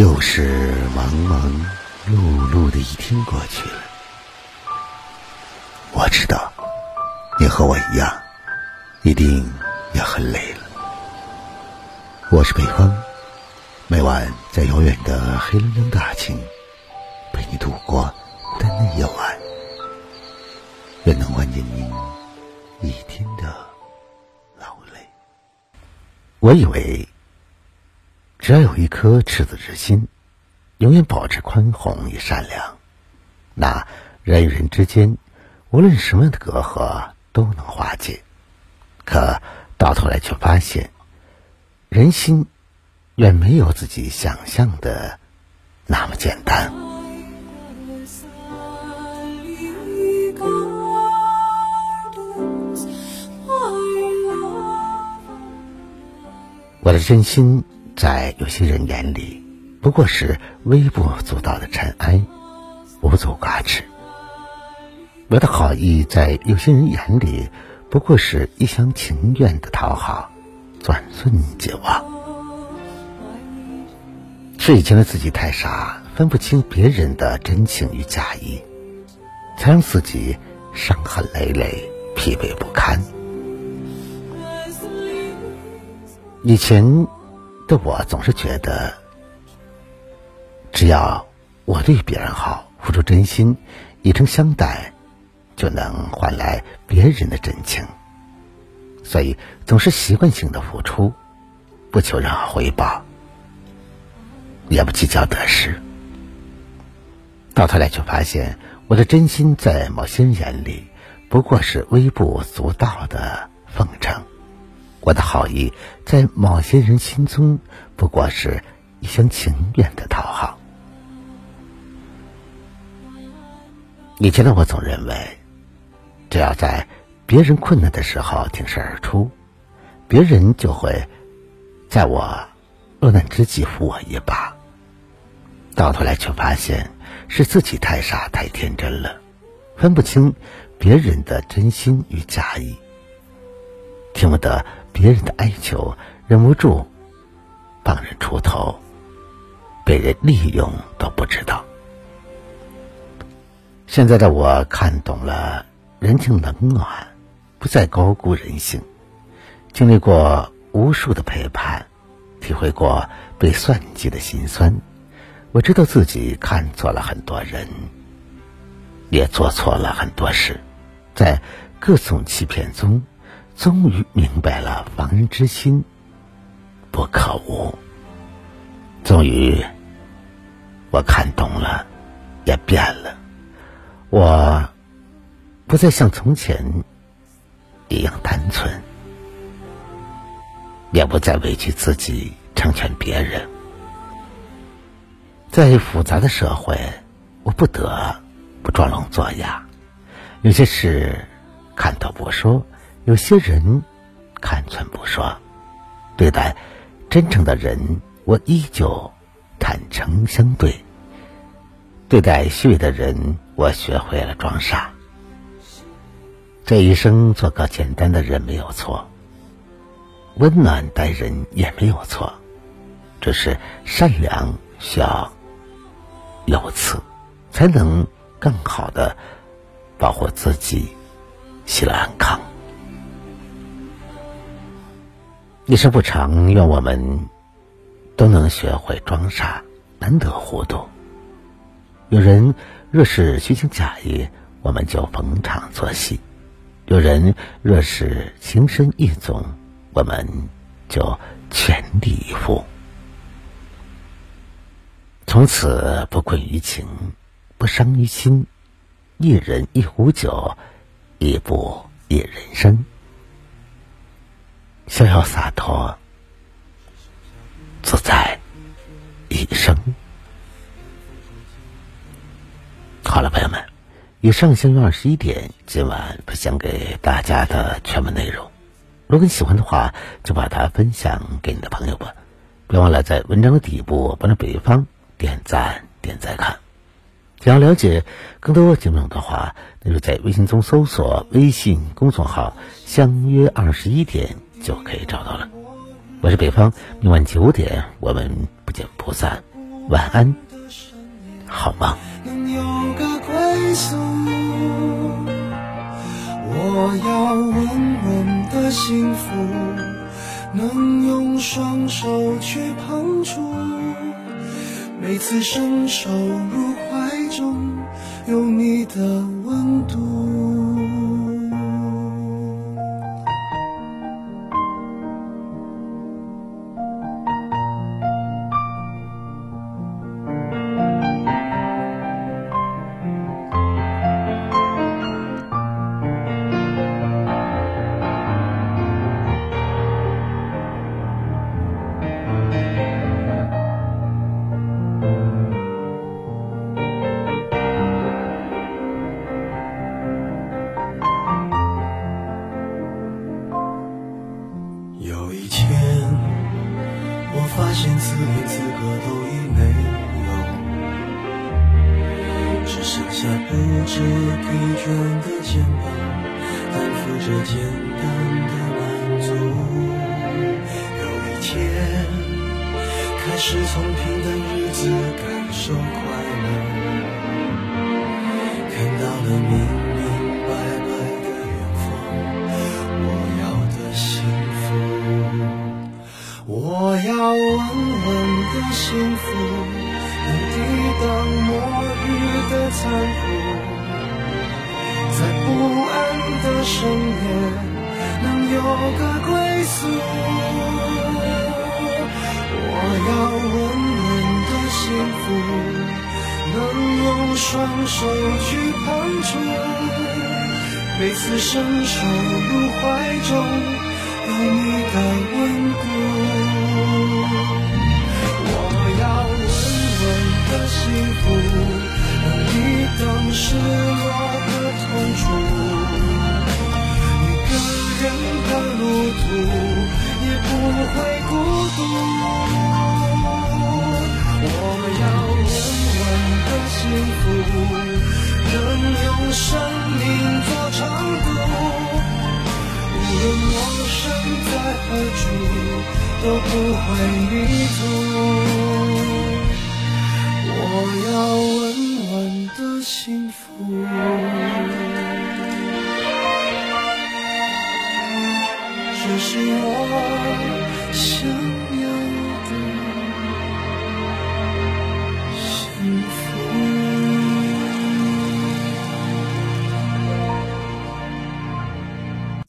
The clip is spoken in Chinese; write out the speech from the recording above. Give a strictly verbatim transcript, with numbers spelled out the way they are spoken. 又是忙忙碌碌的一天过去了。我知道你和我一样一定也很累了。我是北方，每晚在遥远的黑龙江大庆陪你度过单单夜晚，愿能缓解您一天的劳累。我以为只要有一颗赤子之心，永远保持宽宏与善良，那人与人之间无论什么样的隔阂都能化解。可到头来却发现，人心远没有自己想象的那么简单。我的真心在有些人眼里不过是微不足道的尘埃，无足挂齿。我的好意在有些人眼里不过是一厢情愿的讨好，转瞬即忘。是以前的自己太傻，分不清别人的真情与假意，才让自己伤痕累累，疲惫不堪。以前的我总是觉得，只要我对别人好，付出真心，以诚相待，就能换来别人的真情，所以总是习惯性的付出，不求任何回报，也不计较得失。到头来却发现，我的真心在某些人眼里不过是微不足道的奉承，我的好意在某些人心中不过是一厢情愿的讨好。以前的我总认为，只要在别人困难的时候挺身而出，别人就会在我落难之际扶我一把。到头来却发现，是自己太傻太天真了，分不清别人的真心与假意，听不得别人的哀求，忍不住帮人出头，被人利用都不知道。现在的我看懂了人情冷暖，不再高估人性。经历过无数的背叛，体会过被算计的辛酸，我知道自己看错了很多人，也做错了很多事。在各种欺骗中，终于明白了防人之心不可无。终于我看懂了，也变了。我不再像从前一样单纯，也不再委屈自己成全别人。在复杂的社会，我不得不装聋作哑，有些事看透不说，有些人看穿不说。对待真诚的人，我依旧坦诚相对；对待虚伪的人，我学会了装傻。这一生做个简单的人没有错，温暖待人也没有错，只是善良需要有次，才能更好的保护自己喜乐安康。一生不长，愿我们都能学会装傻，难得糊涂。有人若是虚情假意，我们就逢场作戏；有人若是情深意重，我们就全力以赴。从此不困于情，不伤于心，一人一壶酒，一步一人生。逍遥洒脱，自在一生。好了，朋友们，以上相约二十一点，今晚分享给大家的全部内容。如果你喜欢的话，就把它分享给你的朋友吧。别忘了在文章的底部帮着北方点赞、点再看。想要了解更多节目的话，那就在微信中搜索微信公众号“相约二十一点”就可以找到了。我是北方，明晚九点我们不见不散。晚安，好梦。能有个归宿，我要稳稳的幸福，能用双手去碰触，每次伸手入怀中，有你的温度。有一天我发现自言自歌都已没有，只剩下不知疲倦的肩膀，担负着简单的满足。有一天开始从平淡日子感受快乐，看到了明明白白的远方，我要的心，我要稳稳的幸福，能抵挡末日的残酷，在不安的深夜能有个归宿。我要稳稳的幸福，能用双手去碰触，每次伸手入怀中，有你的温度。我要稳稳的幸福，能抵挡失落的痛楚，一个人的路途也不会孤独。我要稳稳的幸福，能用生命做长度，无论我身在何处，都不会迷途。我要稳稳的幸福，只是我想。